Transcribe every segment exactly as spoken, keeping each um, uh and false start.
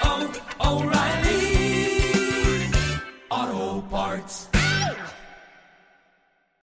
oh, oh, O'Reilly.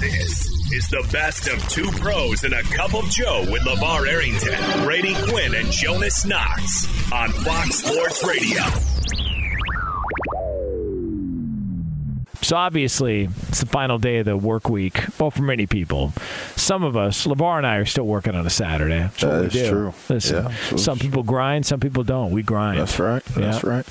This is the best of two pros and a cup of Joe with LeVar Arrington, Brady Quinn, and Jonas Knox on Fox Sports Radio. So obviously, it's the final day of the work week. Well, for many people, some of us, LeVar and I, are still working on a Saturday. That's what we do. True. Listen, yeah, so some people true. grind, some people don't. We grind. That's right. That's yeah. right.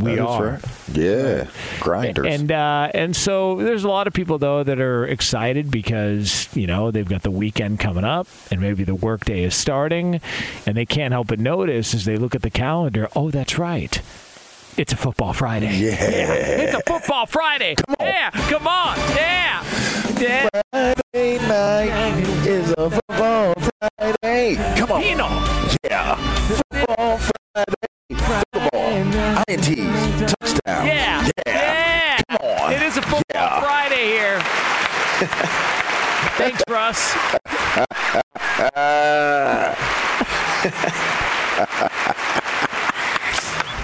We that are. Right. Yeah. Grinders. And uh, and so there's a lot of people, though, that are excited because, you know, they've got the weekend coming up and maybe the workday is starting and they can't help but notice as they look at the calendar, oh, that's right. It's a football Friday. Yeah. yeah. It's a football Friday. Come on. Yeah. Come on. Yeah. yeah. Friday night is a football Friday. Come on. Pino. Yeah. Football Friday. I N Ts, touchdown. Yeah. Yeah. yeah. Come on. It is a football yeah. Friday here. Thanks, Russ.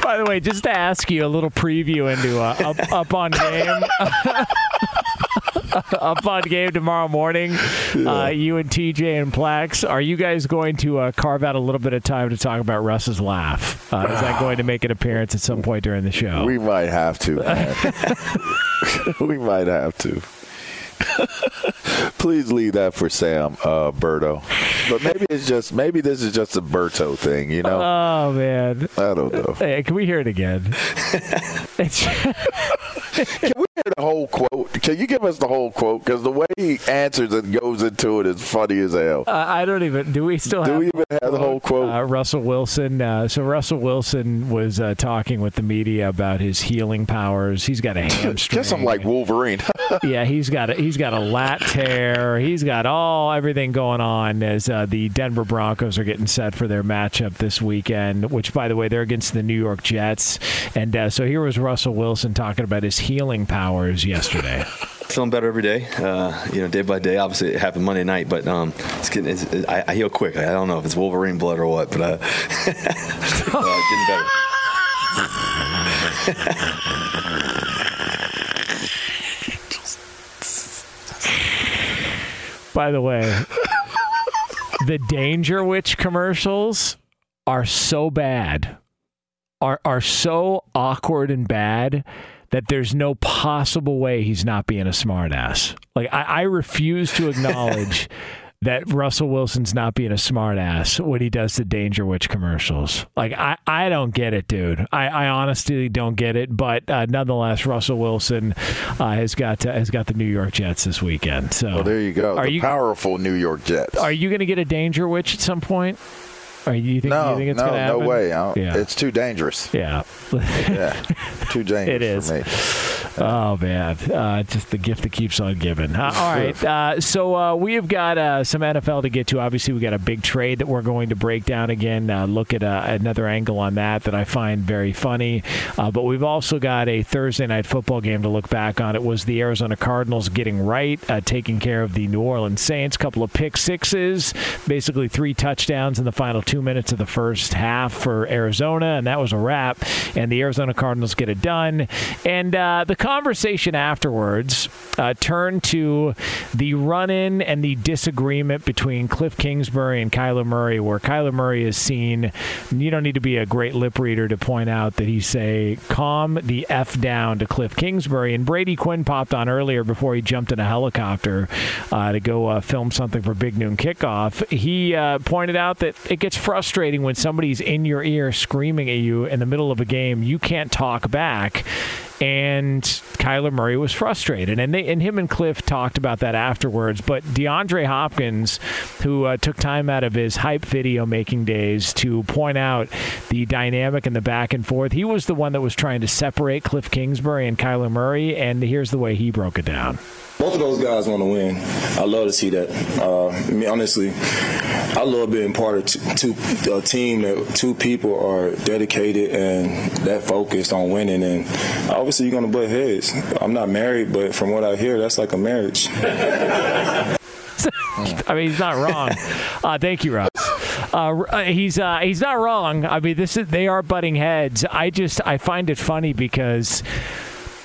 By the way, just to ask you a little preview into uh, up, up on game. Up on game tomorrow morning, yeah. uh, you and T J and Plax, are you guys going to uh, carve out a little bit of time to talk about Russ's laugh? Uh, is that going to make an appearance at some point during the show? We might have to, man. We might have to. Please leave that for Sam, uh, Berto. But maybe it's just maybe this is just a Berto thing, you know? Oh man, I don't know. Hey, can we hear it again? Can we hear the whole quote? Can you give us the whole quote? Because the way he answers and goes into it is funny as hell. Uh, I don't even. Do we still? Do have we even have the whole quote? Uh, Russell Wilson. Uh, so Russell Wilson was uh, talking with the media about his healing powers. He's got a hamstring. Just I'm like Wolverine. Yeah, he's got a he's got a lat tear. He's got all everything going on as uh, the Denver Broncos are getting set for their matchup this weekend. Which, by the way, they're against the New York Jets. And uh, so here was Russell Wilson talking about his healing powers yesterday. Feeling better every day, uh, you know, day by day. Obviously, it happened Monday night, but um, it's getting. It's, it, I, I heal quick. I don't know if it's Wolverine blood or what, but uh, uh, getting better. By the way, the Danger Wich commercials are so bad, are are so awkward and bad, that there's no possible way he's not being a smartass. Like, I, I refuse to acknowledge that Russell Wilson's not being a smartass when he does the Danger Wich commercials. Like, I, I don't get it, dude. I, I honestly don't get it. But uh, nonetheless, Russell Wilson uh, has got uh, has got the New York Jets this weekend. So well, there you go. Are the you, powerful New York Jets. Are you going to get a Danger Wich at some point? Or you think, no, you think it's no, no way. Yeah. It's too dangerous. Yeah. yeah. Too dangerous it is. For me. Oh, man. Uh, just the gift that keeps on giving. Uh, all right. Uh, so uh, we have got uh, some N F L to get to. Obviously, we got a big trade that we're going to break down again, uh, look at uh, another angle on that that I find very funny. Uh, but we've also got a Thursday night football game to look back on. It was the Arizona Cardinals getting right, uh, taking care of the New Orleans Saints. A couple of pick sixes, basically three touchdowns in the final two minutes of the first half for Arizona, and that was a wrap, and the Arizona Cardinals get it done. And uh, the conversation afterwards uh, turned to the run-in and the disagreement between Kliff Kingsbury and Kyler Murray, where Kyler Murray is seen, you don't need to be a great lip reader to point out that he say, calm the F down to Kliff Kingsbury. And Brady Quinn popped on earlier before he jumped in a helicopter uh, to go uh, film something for Big Noon Kickoff. He uh, pointed out that it gets frustrating when somebody's in your ear screaming at you in the middle of a game. You can't talk back. And Kyler Murray was frustrated. And they, and him and Kliff talked about that afterwards. But DeAndre Hopkins, who uh, took time out of his hype video making days to point out the dynamic and the back and forth, he was the one that was trying to separate Kliff Kingsbury and Kyler Murray. And here's the way he broke it down. Both of those guys want to win. I love to see that. Uh, I mean, honestly, I love being part of t- two, a team that two people are dedicated and that focused on winning. And obviously, you're going to butt heads. I'm not married, but from what I hear, that's like a marriage. I mean, he's not wrong. Uh, thank you, Rob. Uh, he's uh, he's not wrong. I mean, this is, they are butting heads. I just I find it funny because.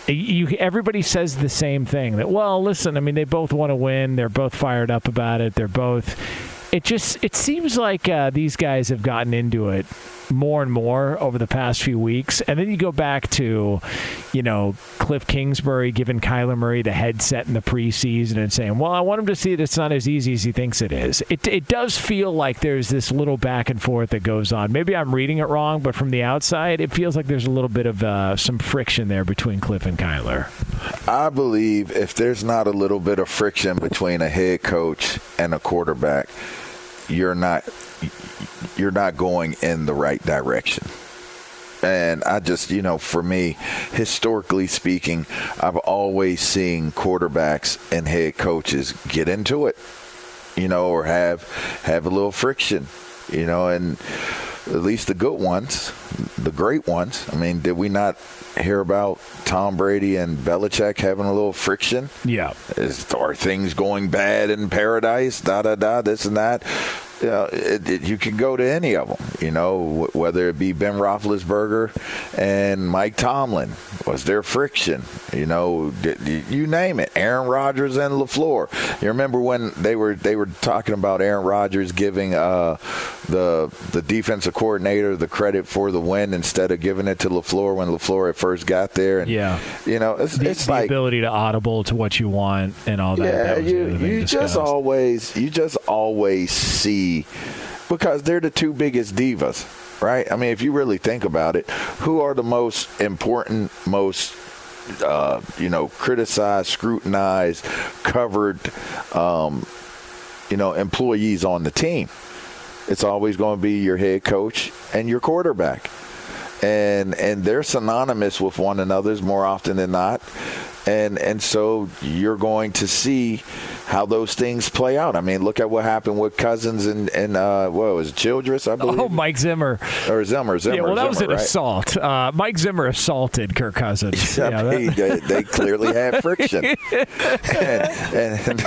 You, everybody says the same thing, that, well, listen, I mean, they both want to win. They're both fired up about it. They're both – it just – it seems like uh, these guys have gotten into it more and more over the past few weeks. And then you go back to, you know, Kliff Kingsbury giving Kyler Murray the headset in the preseason and saying, well, I want him to see that it's not as easy as he thinks it is. It, it does feel like there's this little back and forth that goes on. Maybe I'm reading it wrong, but from the outside, it feels like there's a little bit of uh, some friction there between Kliff and Kyler. I believe if there's not a little bit of friction between a head coach and a quarterback, you're not you're not going in the right direction. And I just, you know, for me, historically speaking, I've always seen quarterbacks and head coaches get into it, you know, or have have a little friction, you know, and at least the good ones, the great ones. I mean, did we not hear about Tom Brady and Belichick having a little friction? Yeah. Is, are things going bad in paradise? Da, da, da, this and that. You know, it, it, you can go to any of them, you know, wh- whether it be Ben Roethlisberger and Mike Tomlin. Was there friction? You know, d- d- you name it. Aaron Rodgers and LaFleur. You remember when they were they were talking about Aaron Rodgers giving uh, the the defensive coordinator the credit for the win instead of giving it to LaFleur when LaFleur at first got there. And, yeah. You know, it's, the, it's the like, ability to audible to what you want and all that. Yeah, that was you, you just discussed. always you just always see. Because they're the two biggest divas, right? I mean, if you really think about it, who are the most important, most, uh, you know, criticized, scrutinized, covered, um, you know, employees on the team? It's always going to be your head coach and your quarterback. And and they're synonymous with one another more often than not. And and so you're going to see how those things play out. I mean, look at what happened with Cousins and, and uh, what was it, Childress, I believe? Oh, Mike Zimmer. Or Zimmer, Zimmer, Yeah, well, that Zimmer, was an right? assault. Uh, Mike Zimmer assaulted Kirk Cousins. Yeah, yeah, mean, they, they clearly had friction. and, and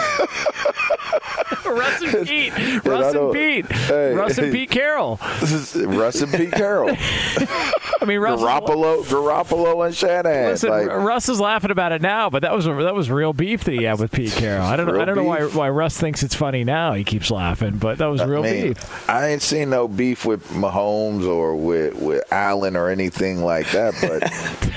Russ and Pete. Russ and Pete. Hey, Russ and Pete Carroll. Russ and Pete Carroll. I mean, Russ Garoppolo, Garoppolo and Shanahan. Listen, like, Russ is laughing about it now, but that was a, that was real beef that he had with Pete Carroll. I don't know, I don't know why, why Russ thinks it's funny now. He keeps laughing, but that was real I mean, beef. I ain't seen no beef with Mahomes or with, with Allen or anything like that, but...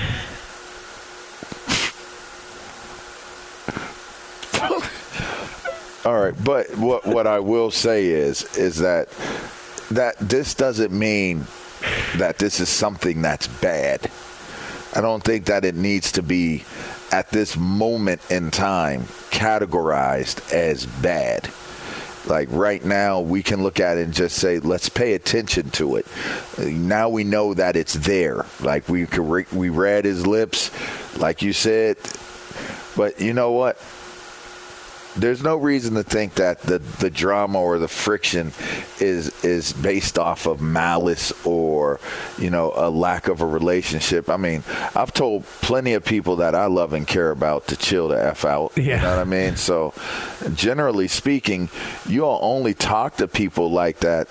All All right, but what what I will say is is that that this doesn't mean that this is something that's bad. I don't think that it needs to be at this moment in time categorized as bad. Like right now, we can look at it and just say, let's pay attention to it. Now we know that it's there. Like we could, we read his lips, like you said. But you know what? There's no reason to think that the, the drama or the friction is is based off of malice or, you know, a lack of a relationship. I mean, I've told plenty of people that I love and care about to chill the F out. Yeah. You know what I mean? So generally speaking, you'll only talk to people like that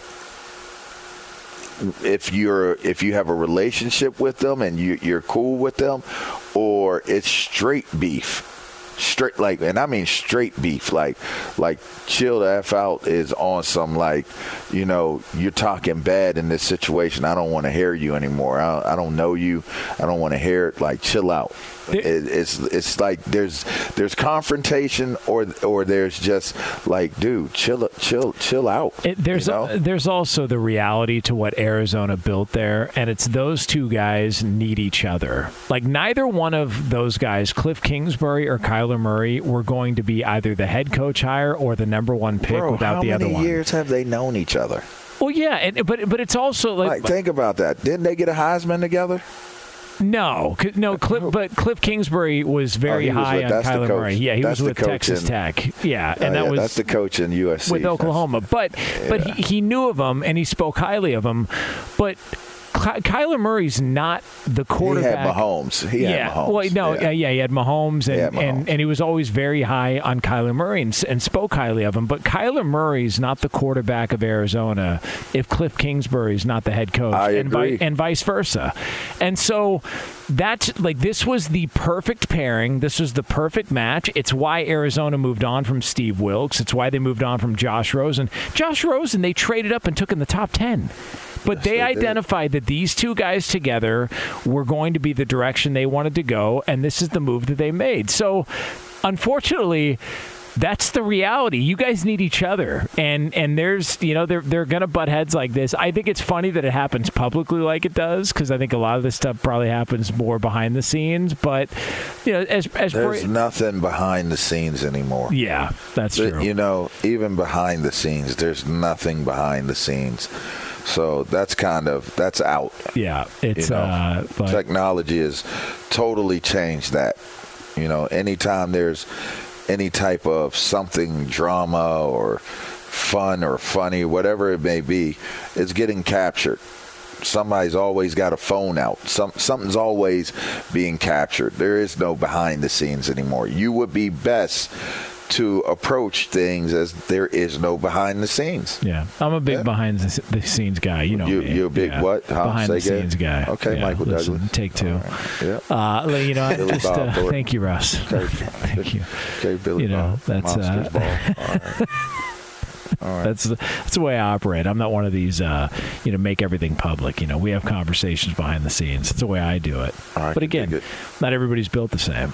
if you're if you have a relationship with them and you, you're cool with them, or it's straight beef. Straight, like, and I mean straight beef, like, like chill the F out is on some, like, you know, you're talking bad in this situation. I don't want to hear you anymore. I, I don't know you. I don't want to hear it. Like, chill out. It, it's it's like there's there's confrontation or or there's just like, dude, chill chill chill out. It, there's you know? a, there's also the reality to what Arizona built there, and it's those two guys need each other. Like neither one of those guys, Kliff Kingsbury or Kyler Murray, were going to be either the head coach hire or the number one pick Bro, without the other one. How many years have they known each other? Well, yeah, and, but but it's also like, like think about that. Didn't they get a Heisman together? No, no. Kliff, but Kliff Kingsbury was very oh, was high with, on Kyler Murray. Yeah, he that's was with Texas in, Tech. Yeah, and uh, that yeah, was that's the coach in U S C with Oklahoma. But yeah. but he, he knew of him and he spoke highly of him. But Ky- Kyler Murray's not the quarterback. He had Mahomes. He had yeah. Mahomes. Well, no, yeah. Uh, yeah, he had Mahomes, and, he had Mahomes. And, and he was always very high on Kyler Murray and, and spoke highly of him. But Kyler Murray's not the quarterback of Arizona if Kliff Kingsbury's not the head coach. I and, agree. Vi- and vice versa. And so that's like this was the perfect pairing. This was the perfect match. It's why Arizona moved on from Steve Wilks. It's why they moved on from Josh Rosen. Josh Rosen, they traded up and took in the top ten. But yes, they, they identified did. that these two guys together were going to be the direction they wanted to go, and this is the move that they made. So, unfortunately, that's the reality. You guys need each other, and and there's you know they're they're gonna butt heads like this. I think it's funny that it happens publicly like it does, because I think a lot of this stuff probably happens more behind the scenes. But you know, as as there's Bra- nothing behind the scenes anymore. Yeah, that's but, true. You know, even behind the scenes, there's nothing behind the scenes. So that's kind of, that's out. Yeah. It's, you know, uh, but technology has totally changed that. You know, anytime there's any type of something, drama or fun or funny, whatever it may be, it's getting captured. Somebody's always got a phone out. Some Something's always being captured. There is no behind the scenes anymore. You would be best to approach things as there is no behind the scenes. Yeah. I'm a big yeah. behind the scenes guy. You know you, me. You're a big yeah. what? How behind the scenes it? guy. Okay, yeah. Michael Listen, Douglas. Take two. Right. Yeah. Uh, you know, Billy just, uh, thank you, Russ. Okay. Thank you. Okay, Billy You know, Bob, that's... Uh, ball. All right. All right. That's the, that's the way I operate. I'm not one of these, uh, you know, make everything public. You know, we have conversations behind the scenes. That's the way I do it. Right, but again, not everybody's built the same.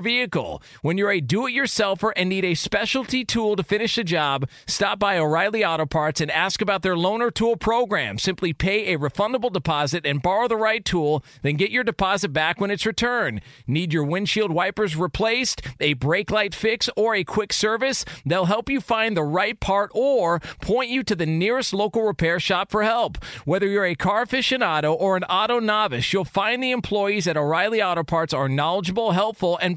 vehicle. When you're a do-it-yourselfer and need a specialty tool to finish the job, stop by O'Reilly Auto Parts and ask about their loaner tool program. Simply pay a refundable deposit and borrow the right tool, then get your deposit back when it's returned. Need your windshield wipers replaced, a brake light fix, or a quick service? They'll help you find the right part or point you to the nearest local repair shop for help. Whether you're a car aficionado or an auto novice, you'll find the employees at O'Reilly Auto Parts are knowledgeable, helpful, and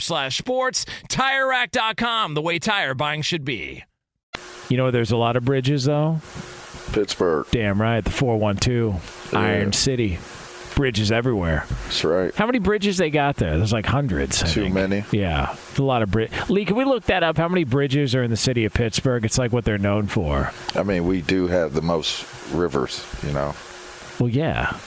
slash sports. TireRack dot com, the way tire buying should be. You know, there's a lot of bridges, though. Pittsburgh. Damn right. The four one two. Yeah. Iron City. Bridges everywhere. That's right. How many bridges they got there? There's like hundreds. I Too think. many. Yeah. It's a lot of bridges. Lee, can we look that up? How many bridges are in the city of Pittsburgh? It's like what they're known for. I mean, we do have the most rivers, you know. Well, yeah.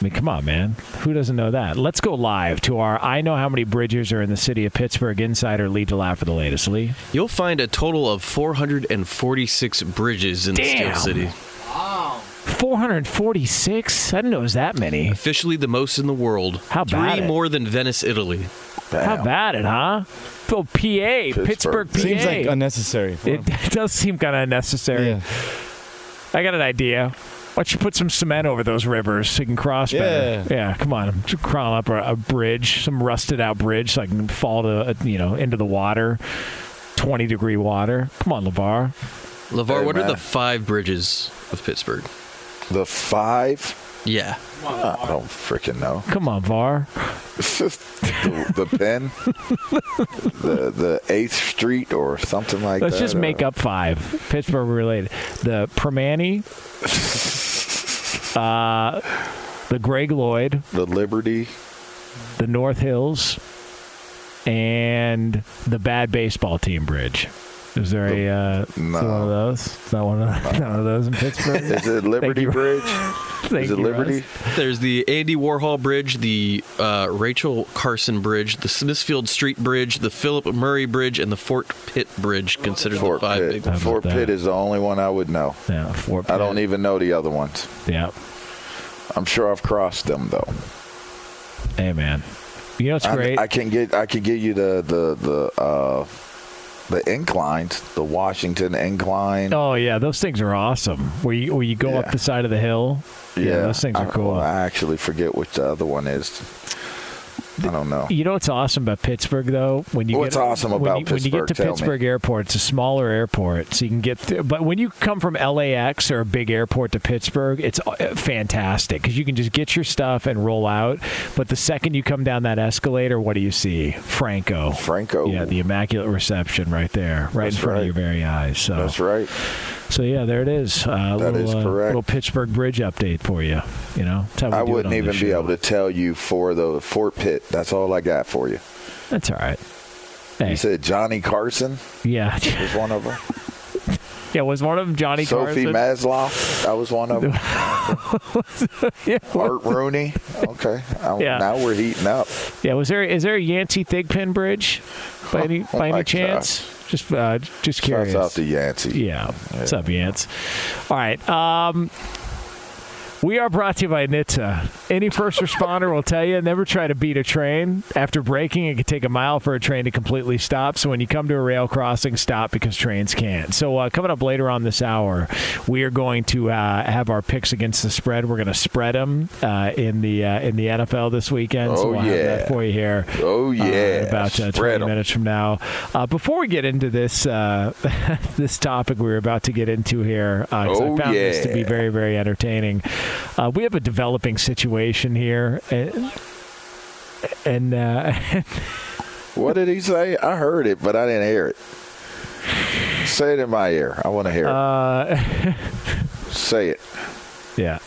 I mean, come on, man. Who doesn't know that? Let's go live to our I Know How Many Bridges Are in the City of Pittsburgh insider, Lee DeLapp, for the latest. Lee? You'll find a total of four hundred forty-six bridges in Damn. the Steel City. Wow. four hundred forty-six? I didn't know it was that many. Officially the most in the world. How about it? Three more than Venice, Italy. Damn. How about it, huh? So P A, Pittsburgh, Pittsburgh P A. Seems like unnecessary. It, it does seem kind of unnecessary. Yeah. I got an idea. Why don't you put some cement over those rivers so you can cross better? Yeah, yeah, come on. Just crawl up a, a bridge, some rusted-out bridge so I can fall to, you know, into the water, twenty-degree water. Come on, LeVar. LeVar, hey, what man. are the five bridges of Pittsburgh? The five? Yeah. On, uh, I don't freaking know. Come on, V A R. the, the pen? the the eighth Street or something like Let's that? Let's just make uh, up five. Pittsburgh related. The Permane. Uh, the Greg Lloyd. The Liberty. The North Hills. And the bad baseball team bridge. Is there the, a uh, no. one of those? Is that one of, no. one of those in Pittsburgh? Is it Liberty Bridge? Thank Is it you, Liberty? Russ. There's the Andy Warhol Bridge, the uh, Rachel Carson Bridge, the Smithfield Street Bridge, the Philip Murray Bridge, and the Fort Pitt Bridge. Considered Fort the five Pitt. big ones. Fort that. Pitt is the only one I would know. Yeah, Fort Pitt. I don't even know the other ones. Yeah. I'm sure I've crossed them, though. Hey, man. You know it's great. I, I can get I can give you the the the uh, the inclines, the Washington incline. Oh yeah, those things are awesome. Where you where you go yeah. up the side of the hill. Yeah, yeah those things are I, cool. I actually forget which the other one is. I don't know. You know what's awesome about Pittsburgh, though? When you what's get, awesome when about you, Pittsburgh? When you get to Pittsburgh me. Airport, it's a smaller airport, so you can get through. But when you come from L A X or a big airport to Pittsburgh, it's fantastic because you can just get your stuff and roll out. But the second you come down that escalator, what do you see? Franco. Franco. Yeah, the Immaculate Reception right there, right That's in front right. of your very eyes. So. That's right. So, yeah, there it is. Uh, that little, is correct. Uh, little Pittsburgh Bridge update for you. You know, I wouldn't even be able to tell you for the Fort Pitt. That's all I got for you. That's all right. Hey. You said Johnny Carson? Yeah. Was one of them? Yeah, was one of them Johnny Sophie Carson? Sophie Maslow? That was one of them. yeah, Art Rooney? Okay. I, yeah. Now we're heating up. Yeah, was there? Is there a Yancey Thigpen Bridge by any, oh, by any chance? Gosh. Just uh, just curious. Shouts out to Yancey. Yeah. What's yeah. up, Yance? All right. Um, we are brought to you by N H T S A. Any first responder will tell you, never try to beat a train. After braking, it can take a mile for a train to completely stop. So when you come to a rail crossing, stop because trains can't. So uh, coming up later on this hour, we are going to uh, have our picks against the spread. We're going to spread them uh, in the uh, in the N F L this weekend. Oh, so we'll yeah. have that for you here. Oh, yeah. Uh, in about uh, twenty minutes from now. Uh, before we get into this uh, this topic we were about to get into here, uh, oh, I found yeah. this to be very, very entertaining. Uh, we have a developing situation here, and, and uh, what did he say? I heard it, but I didn't hear it. Say it in my ear. I want to hear it. Uh, say it. Yeah.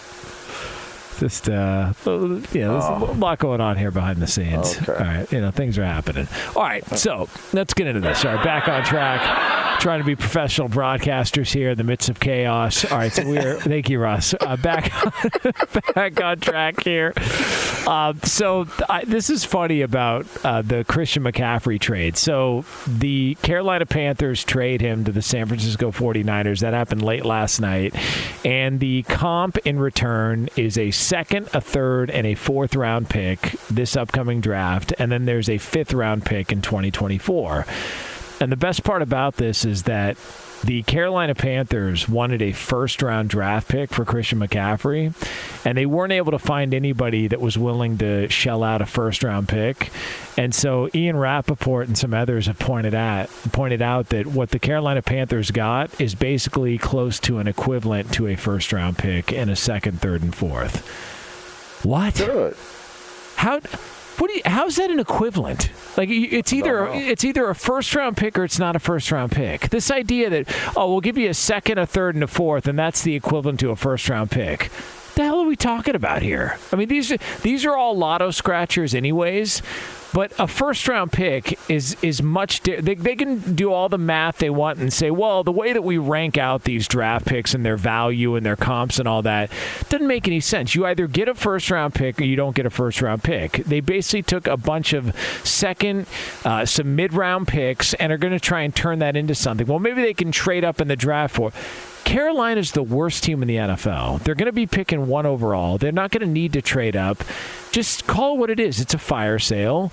Just uh, yeah, there's oh. a lot going on here behind the scenes. Okay. All right, you know things are happening. All right, so let's get into this. All right, back on track. Trying to be professional broadcasters here in the midst of chaos. All right, so we're thank you, Russ. Uh, back on, back on track here. Uh, so I, this is funny about uh, the Christian McCaffrey trade. So the Carolina Panthers trade him to the San Francisco forty-niners. That happened late last night, and the comp in return is a second, a third, and a fourth round pick this upcoming draft, and then there's a fifth round pick in twenty twenty-four. And the best part about this is that the Carolina Panthers wanted a first round draft pick for Christian McCaffrey, and they weren't able to find anybody that was willing to shell out a first round pick. And so Ian Rappaport and some others have pointed at pointed out that what the Carolina Panthers got is basically close to an equivalent to a first round pick and a second, third, and fourth. What? Good. How What do you, how is that an equivalent? Like it's either it's either a first round pick or it's not a first round pick. This idea that oh we'll give you a second, a third, and a fourth, and that's the equivalent to a first round pick. What the hell are we talking about here? I mean these these are all lotto scratchers, anyways. But a first round pick is is much. Di- they they can do all the math they want and say, well, the way that we rank out these draft picks and their value and their comps and all that doesn't make any sense. You either get a first round pick or you don't get a first round pick. They basically took a bunch of second, uh, some mid round picks and are going to try and turn that into something. Well, maybe they can trade up in the draft for. Carolina's the worst team in the N F L. They're going to be picking one overall. They're not going to need to trade up. Just call it what it is. It's a fire sale.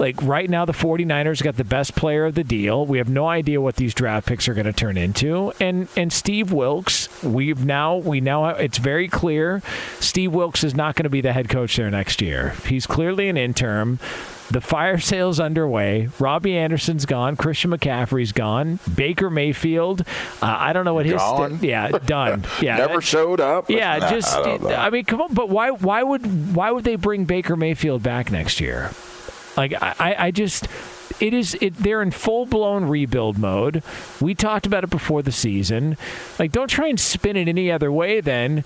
Like right now, the forty-niners got the best player of the deal. We have no idea what these draft picks are going to turn into. And and Steve Wilks, we've now we now it's very clear Steve Wilks is not going to be the head coach there next year. He's clearly an interim. The fire sale's underway. Robbie Anderson's gone. Christian McCaffrey's gone. Baker Mayfield, uh, I don't know what gone. his st- yeah done yeah never that, showed up. Yeah, nah, just I, I mean come on, but why why would why would they bring Baker Mayfield back next year? Like I I just. It is. It, they're in full-blown rebuild mode. We talked about it before the season. Like, don't try and spin it any other way then.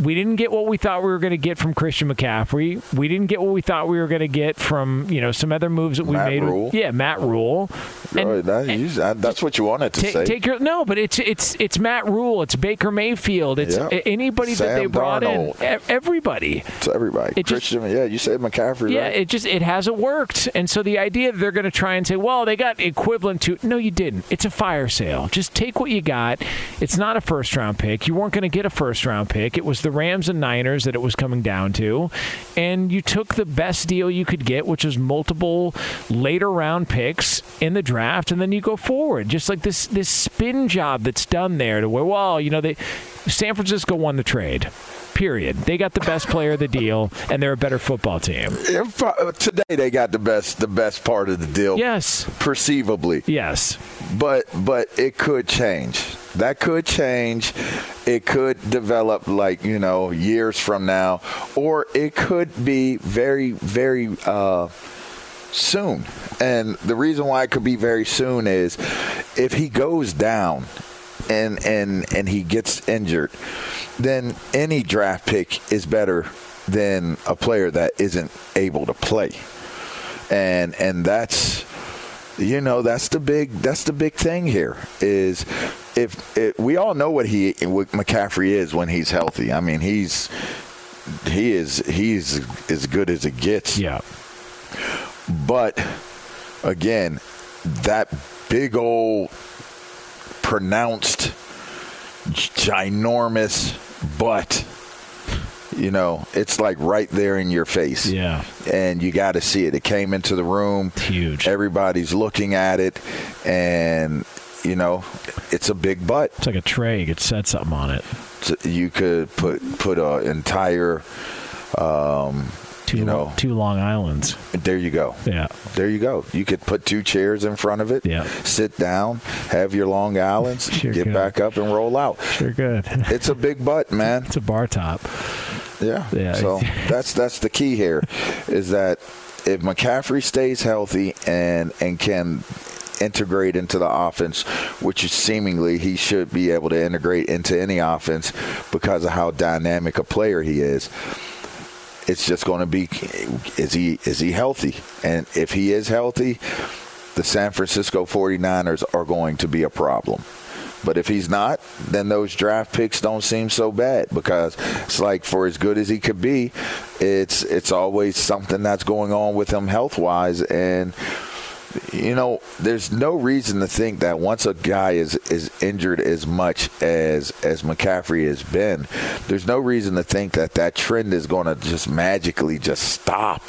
we didn't get what we thought we were going to get from Christian McCaffrey. We didn't get what we thought we were going to get from, you know, some other moves that we Matt made. Rhule. Yeah, Matt Rhule. And, no, he's, and that's what you wanted to t- say. Take your, no, but it's it's it's Matt Rhule. It's Baker Mayfield. It's yep. anybody Sam that they brought Darnold. in. Everybody. It's everybody. It Christian, just, yeah, you said McCaffrey. Yeah, right? it just it hasn't worked. And so the idea that they're going to try and say, well, they got equivalent to, no, you didn't. It's a fire sale. Just take what you got. It's not a first-round pick. You weren't going to get a first-round pick. It was the Rams and Niners that it was coming down to. And you took the best deal you could get, which was multiple later-round picks in the draft, and then you go forward. Just like this this spin job that's done there to where, well, you know, they San Francisco won the trade. Period. They got the best player of the deal, and they're a better football team. If, uh, today they got the best, the best part of the deal. Yes, perceivably. Yes, but but it could change. That could change. It could develop, like, you know, years from now, or it could be very, very uh, soon. And the reason why it could be very soon is if he goes down and and and he gets injured, then any draft pick is better than a player that isn't able to play. And and that's, you know, that's the big that's the big thing here is if it, we all know what he what McCaffrey is when he's healthy. I mean, he's he is he's as good as it gets. Yeah. But again, that big old pronounced ginormous butt, you know, it's like right there in your face. Yeah. And you got to see it. It came into the room. It's huge. Everybody's looking at it, and, you know, it's a big butt. It's like a tray. It said something on it. So you could put put an entire, um, two, you know. Two Long Islands. There you go. Yeah. There you go. You could put two chairs in front of it. Yeah. Sit down, have your Long Islands, sure get good. back up and roll out. Sure good. It's a big butt, man. It's a bar top. Yeah. Yeah. So that's that's the key here, is that if McCaffrey stays healthy and and can integrate into the offense, which is seemingly he should be able to integrate into any offense because of how dynamic a player he is. It's just going to be, is he is he healthy? And if he is healthy, the San Francisco forty-niners are going to be a problem. But if he's not, then those draft picks don't seem so bad, because it's like, for as good as he could be, it's it's always something that's going on with him health-wise. And, you know, there's no reason to think that once a guy is, is injured as much as as McCaffrey has been, there's no reason to think that that trend is going to just magically just stop.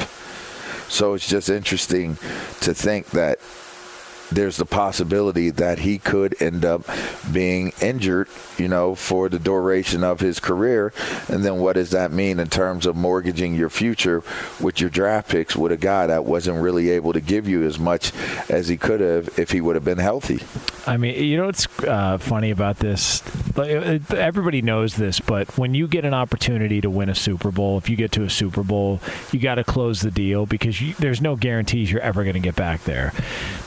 So it's just interesting to think that there's the possibility that he could end up being injured, you know, for the duration of his career. And then what does that mean in terms of mortgaging your future with your draft picks with a guy that wasn't really able to give you as much as he could have if he would have been healthy? I mean, you know what's uh, funny about this? Everybody knows this, but when you get an opportunity to win a Super Bowl, if you get to a Super Bowl, you got to close the deal, because you, there's no guarantees you're ever going to get back there.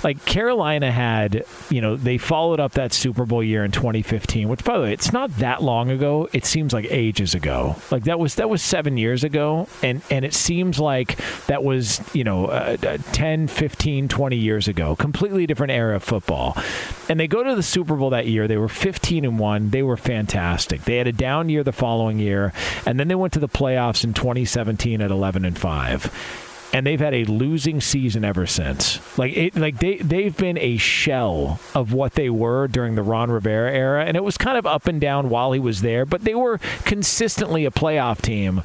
Like, Carol Carolina had, you know, they followed up that Super Bowl year in twenty fifteen, which, by the way, it's not that long ago. It seems like ages ago. Like, that was that was seven years ago, and, and it seems like that was, you know, uh, ten, fifteen, twenty years ago. Completely different era of football. And they go to the Super Bowl that year. They were fifteen and one. They were fantastic. They had a down year the following year, and then they went to the playoffs in twenty seventeen at eleven and five. And they've had a losing season ever since. Like, it, like they, they've been a shell of what they were during the Ron Rivera era. And it was kind of up and down while he was there, but they were consistently a playoff team.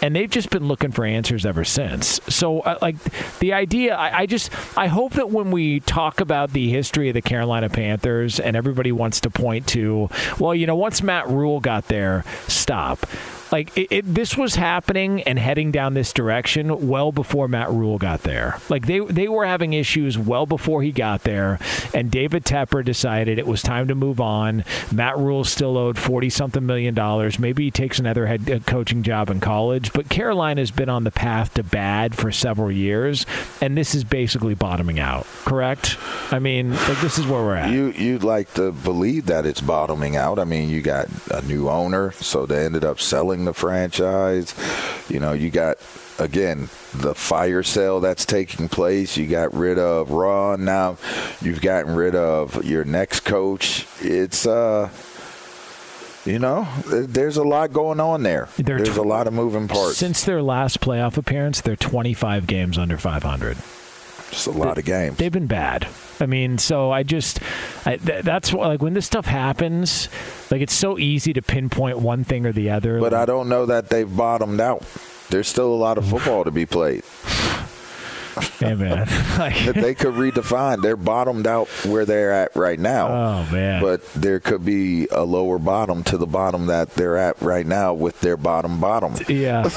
And they've just been looking for answers ever since. So, uh, like, the idea, I, I just, I hope that when we talk about the history of the Carolina Panthers and everybody wants to point to, well, you know, once Matt Rhule got there, stop. Like, it, it, this was happening and heading down this direction well before Matt Rhule got there. Like, they they were having issues well before he got there, and David Tepper decided it was time to move on. Matt Rhule still owed forty-something million dollars. Maybe he takes another head uh, coaching job in college. But Carolina's been on the path to bad for several years, and this is basically bottoming out, correct? I mean, like, this is where we're at. You, you'd like to believe that it's bottoming out. I mean, you got a new owner, so they ended up selling in the franchise. You know, you got, again, the fire sale that's taking place. You got rid of Ron. Now you've gotten rid of your next coach. It's, uh, you know, there's a lot going on there. They're there's tw- a lot of moving parts. Since their last playoff appearance, they're twenty-five games under five hundred. Just a lot they, of games. They've been bad. I mean, so I just, I, th- that's why, like, when this stuff happens, like, it's so easy to pinpoint one thing or the other. But like, I don't know that they've bottomed out. There's still a lot of football to be played. Hey, man. Like, they could redefine. They're bottomed out where they're at right now. Oh, man. But there could be a lower bottom to the bottom that they're at right now with their bottom bottom. Yeah.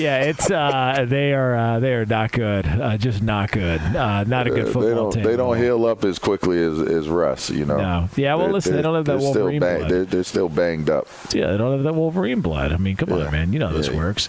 Yeah, it's uh, they are uh, they are not good, uh, just not good, uh, not a good football they don't, team. They don't heal up as quickly as, as Russ, you know. No. Yeah, well, they're, listen, they don't have that Wolverine bang, blood. They're, they're still banged up. Yeah, they don't have that Wolverine blood. I mean, come yeah. on, man, you know how this yeah. works.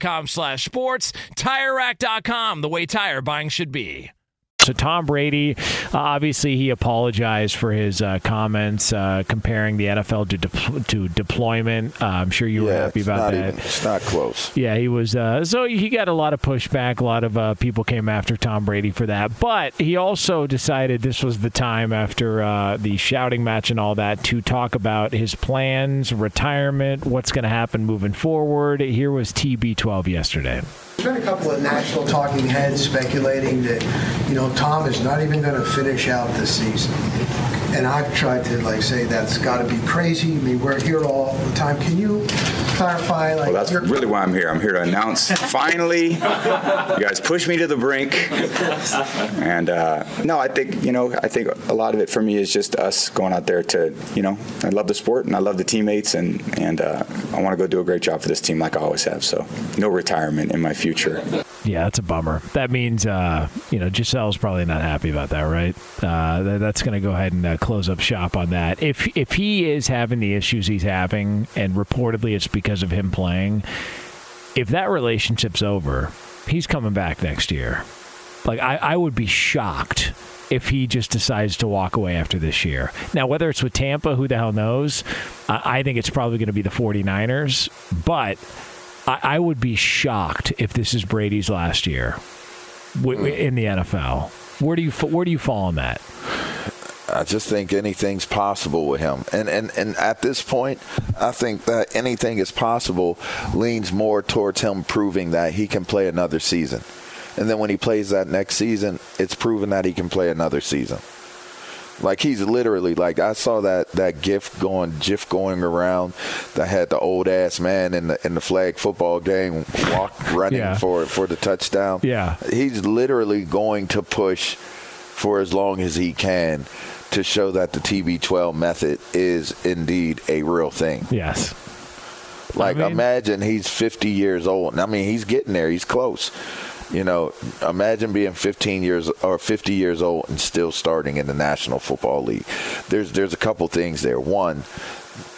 com slash sports. Tire Rack dot com, the way tire buying should be. So Tom Brady, uh, obviously he apologized for his uh, comments uh, comparing the N F L to de- to deployment. Uh, I'm sure you yeah, were happy about that. Even, it's not close. Yeah, he was. Uh, so he got a lot of pushback. A lot of uh, people came after Tom Brady for that. But he also decided this was the time after uh, the shouting match and all that to talk about his plans, retirement, what's going to happen moving forward. Here was T B twelve yesterday. There's been a couple of national talking heads speculating that, you know, Tom is not even going to finish out this season. And I've tried to, like, say that's got to be crazy. I mean, we're here all the time. Can you clarify? Like, well, that's your- really why I'm here. I'm here to announce, finally, you guys pushed me to the brink. And, uh, no, I think, you know, I think a lot of it for me is just us going out there to, you know, I love the sport and I love the teammates. And, and uh, I want to go do a great job for this team like I always have. So no retirement in my future. Future. Yeah, that's a bummer. That means, uh, you know, Giselle's probably not happy about that, right? Uh, that, that's going to go ahead and uh, close up shop on that. If if he is having the issues he's having, and reportedly it's because of him playing, if that relationship's over, he's coming back next year. Like, I, I would be shocked if he just decides to walk away after this year. Now, whether it's with Tampa, who the hell knows? I, I think it's probably going to be the forty-niners, but I would be shocked if this is Brady's last year in the N F L. Where do you where do you fall on that? I just think anything's possible with him. And, and, and at this point, I think that anything is possible leans more towards him proving that he can play another season. And then when he plays that next season, it's proven that he can play another season. Like, he's literally, like, I saw that, that gif going gif going around that had the old ass man in the in the flag football game walk running yeah. for for the touchdown. Yeah, he's literally going to push for as long as he can to show that the T B twelve method is indeed a real thing. Yes. Like, I mean, imagine he's fifty years old. And I mean, he's getting there. He's close. You know, imagine being fifteen years or fifty years old and still starting in the National Football League. There's there's a couple things there. One,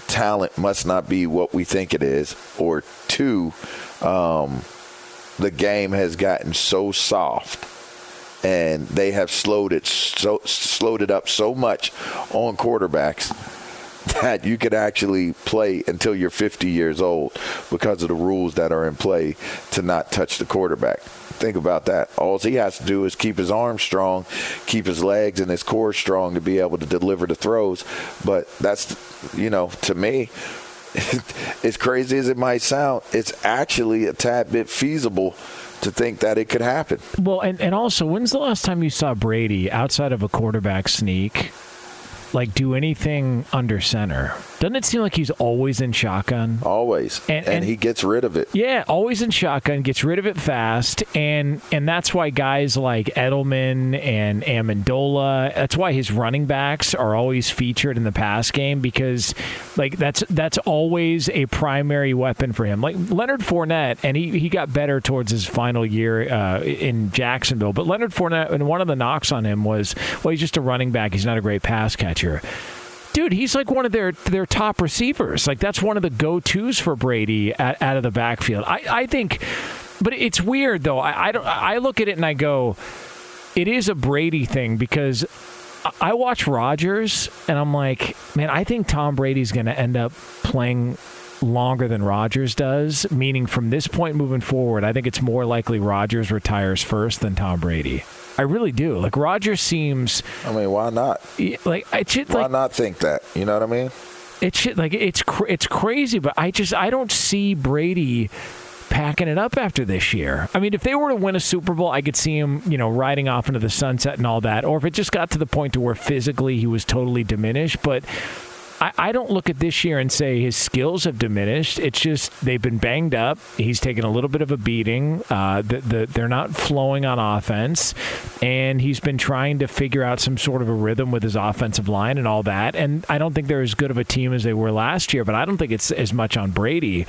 talent must not be what we think it is. Or two, um, the game has gotten so soft and they have slowed it so slowed it up so much on quarterbacks that you could actually play until you're fifty years old because of the rules that are in play to not touch the quarterback. Think about that. All he has to do is keep his arms strong, keep his legs and his core strong to be able to deliver the throws. But that's, you know, to me, as crazy as it might sound, it's actually a tad bit feasible to think that it could happen. Well, and, and also, when's the last time you saw Brady outside of a quarterback sneak, like, do anything under center? Doesn't it seem like he's always in shotgun? Always. And, and, and he gets rid of it. Yeah, always in shotgun, gets rid of it fast. And and that's why guys like Edelman and Amendola, that's why his running backs are always featured in the pass game, because, like, that's that's always a primary weapon for him. Like, Leonard Fournette, and he, he got better towards his final year uh, in Jacksonville, but Leonard Fournette, and one of the knocks on him was, well, he's just a running back. He's not a great pass catcher. Dude, he's like one of their their top receivers. Like, that's one of the go-tos for Brady at, out of the backfield. I, I think, but it's weird, though. I, I, don't, I look at it and I go, it is a Brady thing because I watch Rodgers, and I'm like, man, I think Tom Brady's going to end up playing longer than Rodgers does, meaning from this point moving forward, I think it's more likely Rodgers retires first than Tom Brady. I really do. Like, Rodgers seems... I mean, why not? Like, I should, Why like, not think that? You know what I mean? It should, like, it's cr- it's crazy, but I just, I don't see Brady packing it up after this year. I mean, if they were to win a Super Bowl, I could see him, you know, riding off into the sunset and all that, or if it just got to the point to where physically he was totally diminished. But I, I don't look at this year and say his skills have diminished. It's just they've been banged up. He's taken a little bit of a beating. Uh, the, the, they're not flowing on offense, and he's been trying to figure out some sort of a rhythm with his offensive line and all that. And I don't think they're as good of a team as they were last year, but I don't think it's as much on Brady.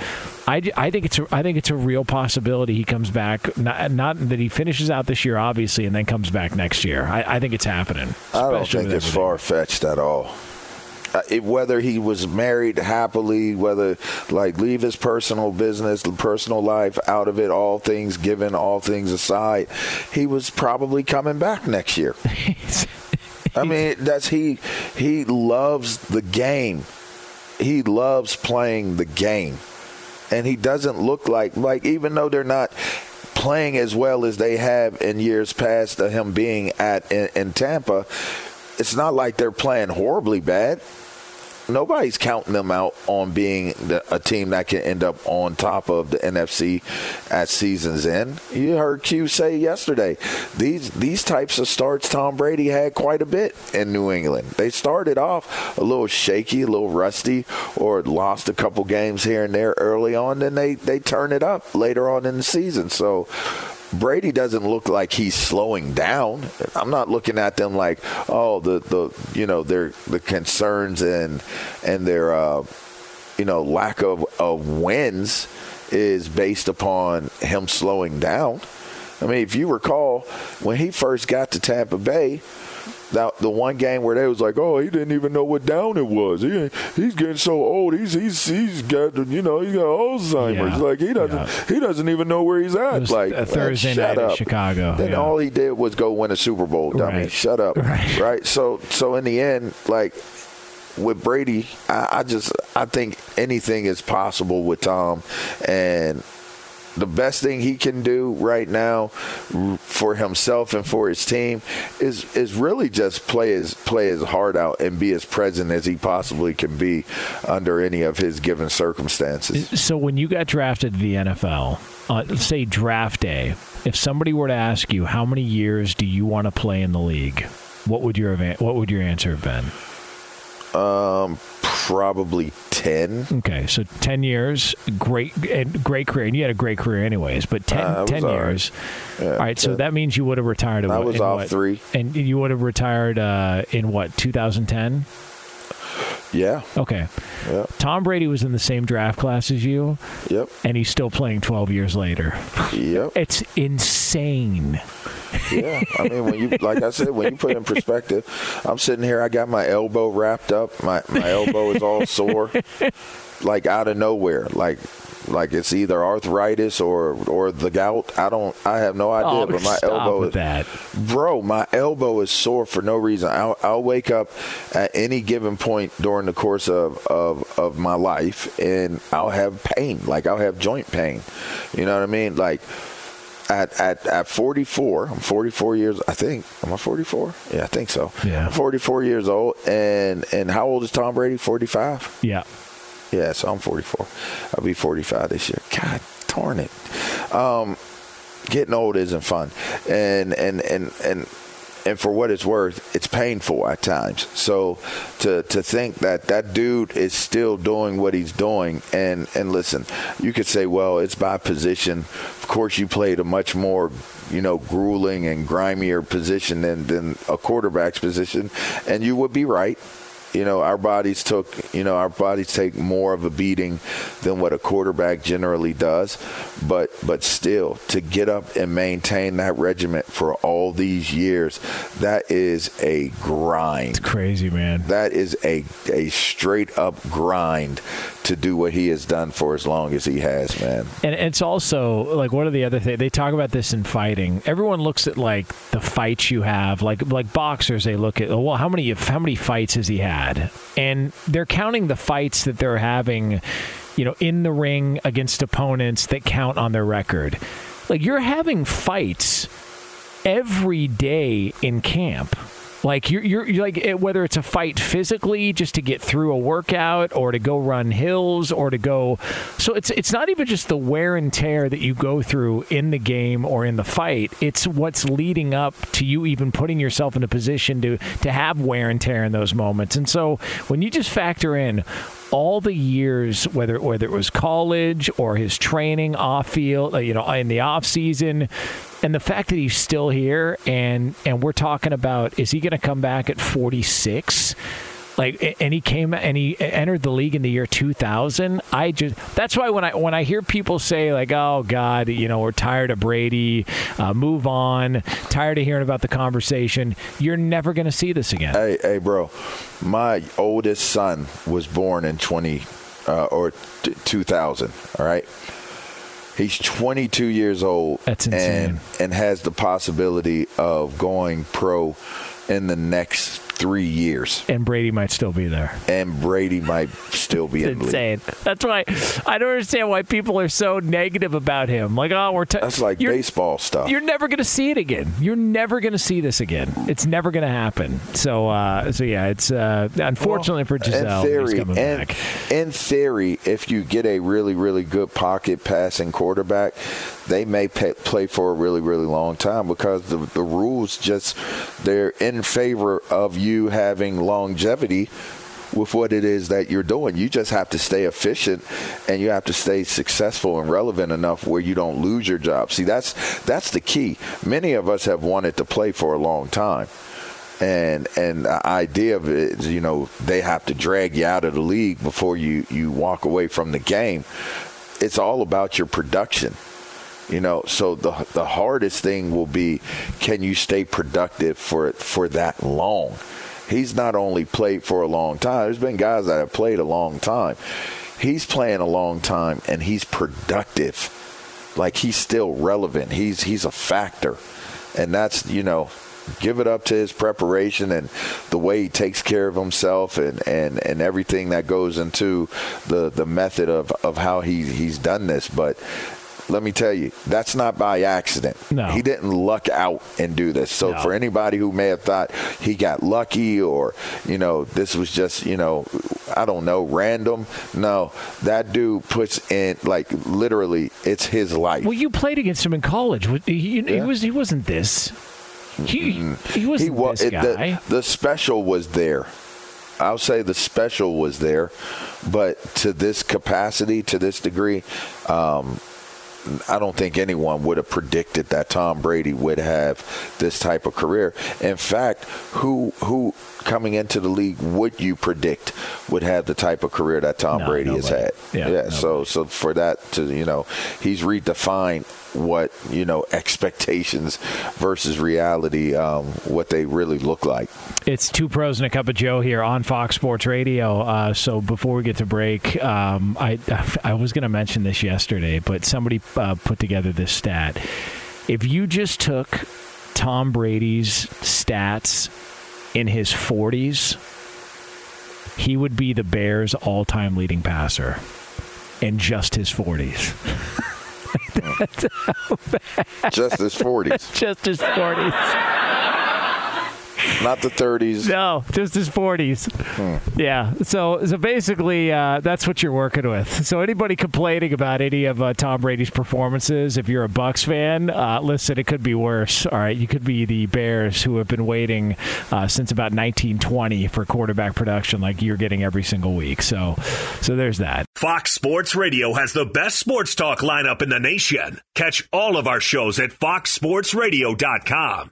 I, I think it's a, I think it's a real possibility he comes back. Not, not that he finishes out this year, obviously, and then comes back next year. I, I think it's happening. I don't think it's far-fetched at all. Uh, it, whether he was married happily, whether, like, leave his personal business, personal life out of it, all things given, all things aside, he was probably coming back next year. I mean, that's he. He loves the game. He loves playing the game. And he doesn't look like, like, even though they're not playing as well as they have in years past of him being at in, in Tampa, it's not like they're playing horribly bad. Nobody's counting them out on being the, a team that can end up on top of the N F C at season's end. You heard Q say yesterday, these these types of starts Tom Brady had quite a bit in New England. They started off a little shaky, a little rusty, or lost a couple games here and there early on. Then they, they turn it up later on in the season. So Brady doesn't look like he's slowing down. I'm not looking at them like, oh, the, the you know, their the concerns and and their uh, you know, lack of, of wins is based upon him slowing down. I mean, if you recall, when he first got to Tampa Bay, that the one game where they was like, oh, he didn't even know what down it was. He, he's getting so old. He's he's he's got you know he's got Alzheimer's. Yeah. Like he doesn't yeah. he doesn't even know where he's at. It was like a Thursday night in Chicago. Then yeah. all he did was go win a Super Bowl. Dummy, right. Shut up. Right. right. So so in the end, like with Brady, I, I just I think anything is possible with Tom, and the best thing he can do right now for himself and for his team is is really just play his play his heart out and be as present as he possibly can be under any of his given circumstances. So when you got drafted to the N F L, uh, say draft day, if somebody were to ask you how many years do you want to play in the league, what would your what would your answer have been? Um, probably ten. Okay, so ten years, great, great career, and you had a great career anyways. But ten, uh, ten all years. Right. Yeah, all right, so that means you would have retired. I was off what, three, and you would have retired uh, in what, two thousand ten? Yeah. Okay. Yeah. Tom Brady was in the same draft class as you. Yep. And he's still playing twelve years later. Yep. It's insane. Yeah. I mean, when you, like I said, when you put it in perspective, I'm sitting here, I got my elbow wrapped up. My my elbow is all sore, like out of nowhere. Like like it's either arthritis or or the gout. I don't I have no idea, oh, but my stop elbow with is that. Bro, my elbow is sore for no reason. I'll, I'll wake up at any given point during the course of, of, of my life and I'll have pain. Like I'll have joint pain. You know what I mean? Like At, at at forty-four, I'm forty-four years, I think. Am I forty-four? Yeah, I think so. Yeah. I'm forty-four years old. And, and how old is Tom Brady? forty-five? Yeah. Yeah, so I'm forty-four. I'll be forty-five this year. God darn it. Um, getting old isn't fun. And, and, and, and, and for what it's worth, it's painful at times. So to to think that that dude is still doing what he's doing, and, and listen, you could say, well, it's by position. Of course, you played a much more, you know, grueling and grimier position than, than a quarterback's position, and you would be right. you know, our bodies took, you know, our bodies take more of a beating than what a quarterback generally does. But but still, to get up and maintain that regiment for all these years, that is a grind. It's crazy, man. That is a, a straight up grind to do what he has done for as long as he has, man. And it's also, like, one of the other things, they talk about this in fighting. Everyone looks at, like, the fights you have. Like like boxers, they look at, well, how many how many fights has he had? And they're counting the fights that they're having, you know, in the ring against opponents that count on their record. Like, you're having fights every day in camp. Like, you're, you're, you're like, whether it's a fight physically just to get through a workout or to go run hills or to go. So it's it's not even just the wear and tear that you go through in the game or in the fight. It's what's leading up to you even putting yourself in a position to, to have wear and tear in those moments. And so when you just factor in all the years, whether whether it was college or his training off field, you know, in the off season, and the fact that he's still here, and and we're talking about, is he going to come back at forty-six? Like, and he came and he entered the league in the year two thousand. I just that's why when I when I hear people say, like, oh God, you know, we're tired of Brady, uh, move on, tired of hearing about the conversation. You're never going to see this again. Hey, hey, bro, my oldest son was born in twenty uh, or t- two thousand. All right, he's twenty-two years old. That's insane. and and has the possibility of going pro in the next three years. And Brady might still be there. And Brady might still be in the league. It's insane. That's why I don't understand why people are so negative about him. Like, oh, we're... T- That's like baseball stuff. You're never going to see it again. You're never going to see this again. It's never going to happen. So, uh, so yeah, it's uh, unfortunately well, for Giselle, in theory, he's coming in, back. In theory, if you get a really, really good pocket passing quarterback, they may pay, play for a really, really long time because the, the rules just, they're in favor of you having longevity with what it is that you're doing. You just have to stay efficient and you have to stay successful and relevant enough where you don't lose your job. See, that's that's the key. Many of us have wanted to play for a long time. And and the idea of it is, you know, they have to drag you out of the league before you, you walk away from the game. It's all about your production. You know, so the the hardest thing will be, can you stay productive for for that long? He's not only played for a long time. There's been guys that have played a long time. He's playing a long time, and he's productive. Like, he's still relevant. He's he's a factor. And that's, you know, give it up to his preparation and the way he takes care of himself and, and, and everything that goes into the, the method of, of how he, he's done this. But let me tell you, that's not by accident. No. He didn't luck out and do this. So no. For anybody who may have thought he got lucky or, you know, this was just, you know, I don't know, random. No, that dude puts in, like, literally, it's his life. Well, you played against him in college. He, he, yeah. he, was, he wasn't this. He, he wasn't he was, this guy. It, the, the special was there. I'll say the special was there. But to this capacity, to this degree, um, I don't think anyone would have predicted that Tom Brady would have this type of career. In fact, who who coming into the league would you predict would have the type of career that Tom no, Brady nobody. has had? Yeah. yeah so so for that to, you know, he's redefined what, you know, expectations versus reality, um, what they really look like. It's Two Pros and a Cup of Joe here on Fox Sports Radio. Uh, so before we get to break, um, I I was going to mention this yesterday, but somebody uh, put together this stat. If you just took Tom Brady's stats in his forties, he would be the Bears' all-time leading passer in just his forties. That's how bad. Just his forties. Just his forties. Not the thirties. No, just his forties. Hmm. Yeah. So, so basically, uh, that's what you're working with. So anybody complaining about any of uh, Tom Brady's performances, if you're a Bucs fan, uh, listen, it could be worse. All right, you could be the Bears, who have been waiting uh, since about nineteen twenty for quarterback production, like you're getting every single week. So, so there's that. Fox Sports Radio has the best sports talk lineup in the nation. Catch all of our shows at fox sports radio dot com.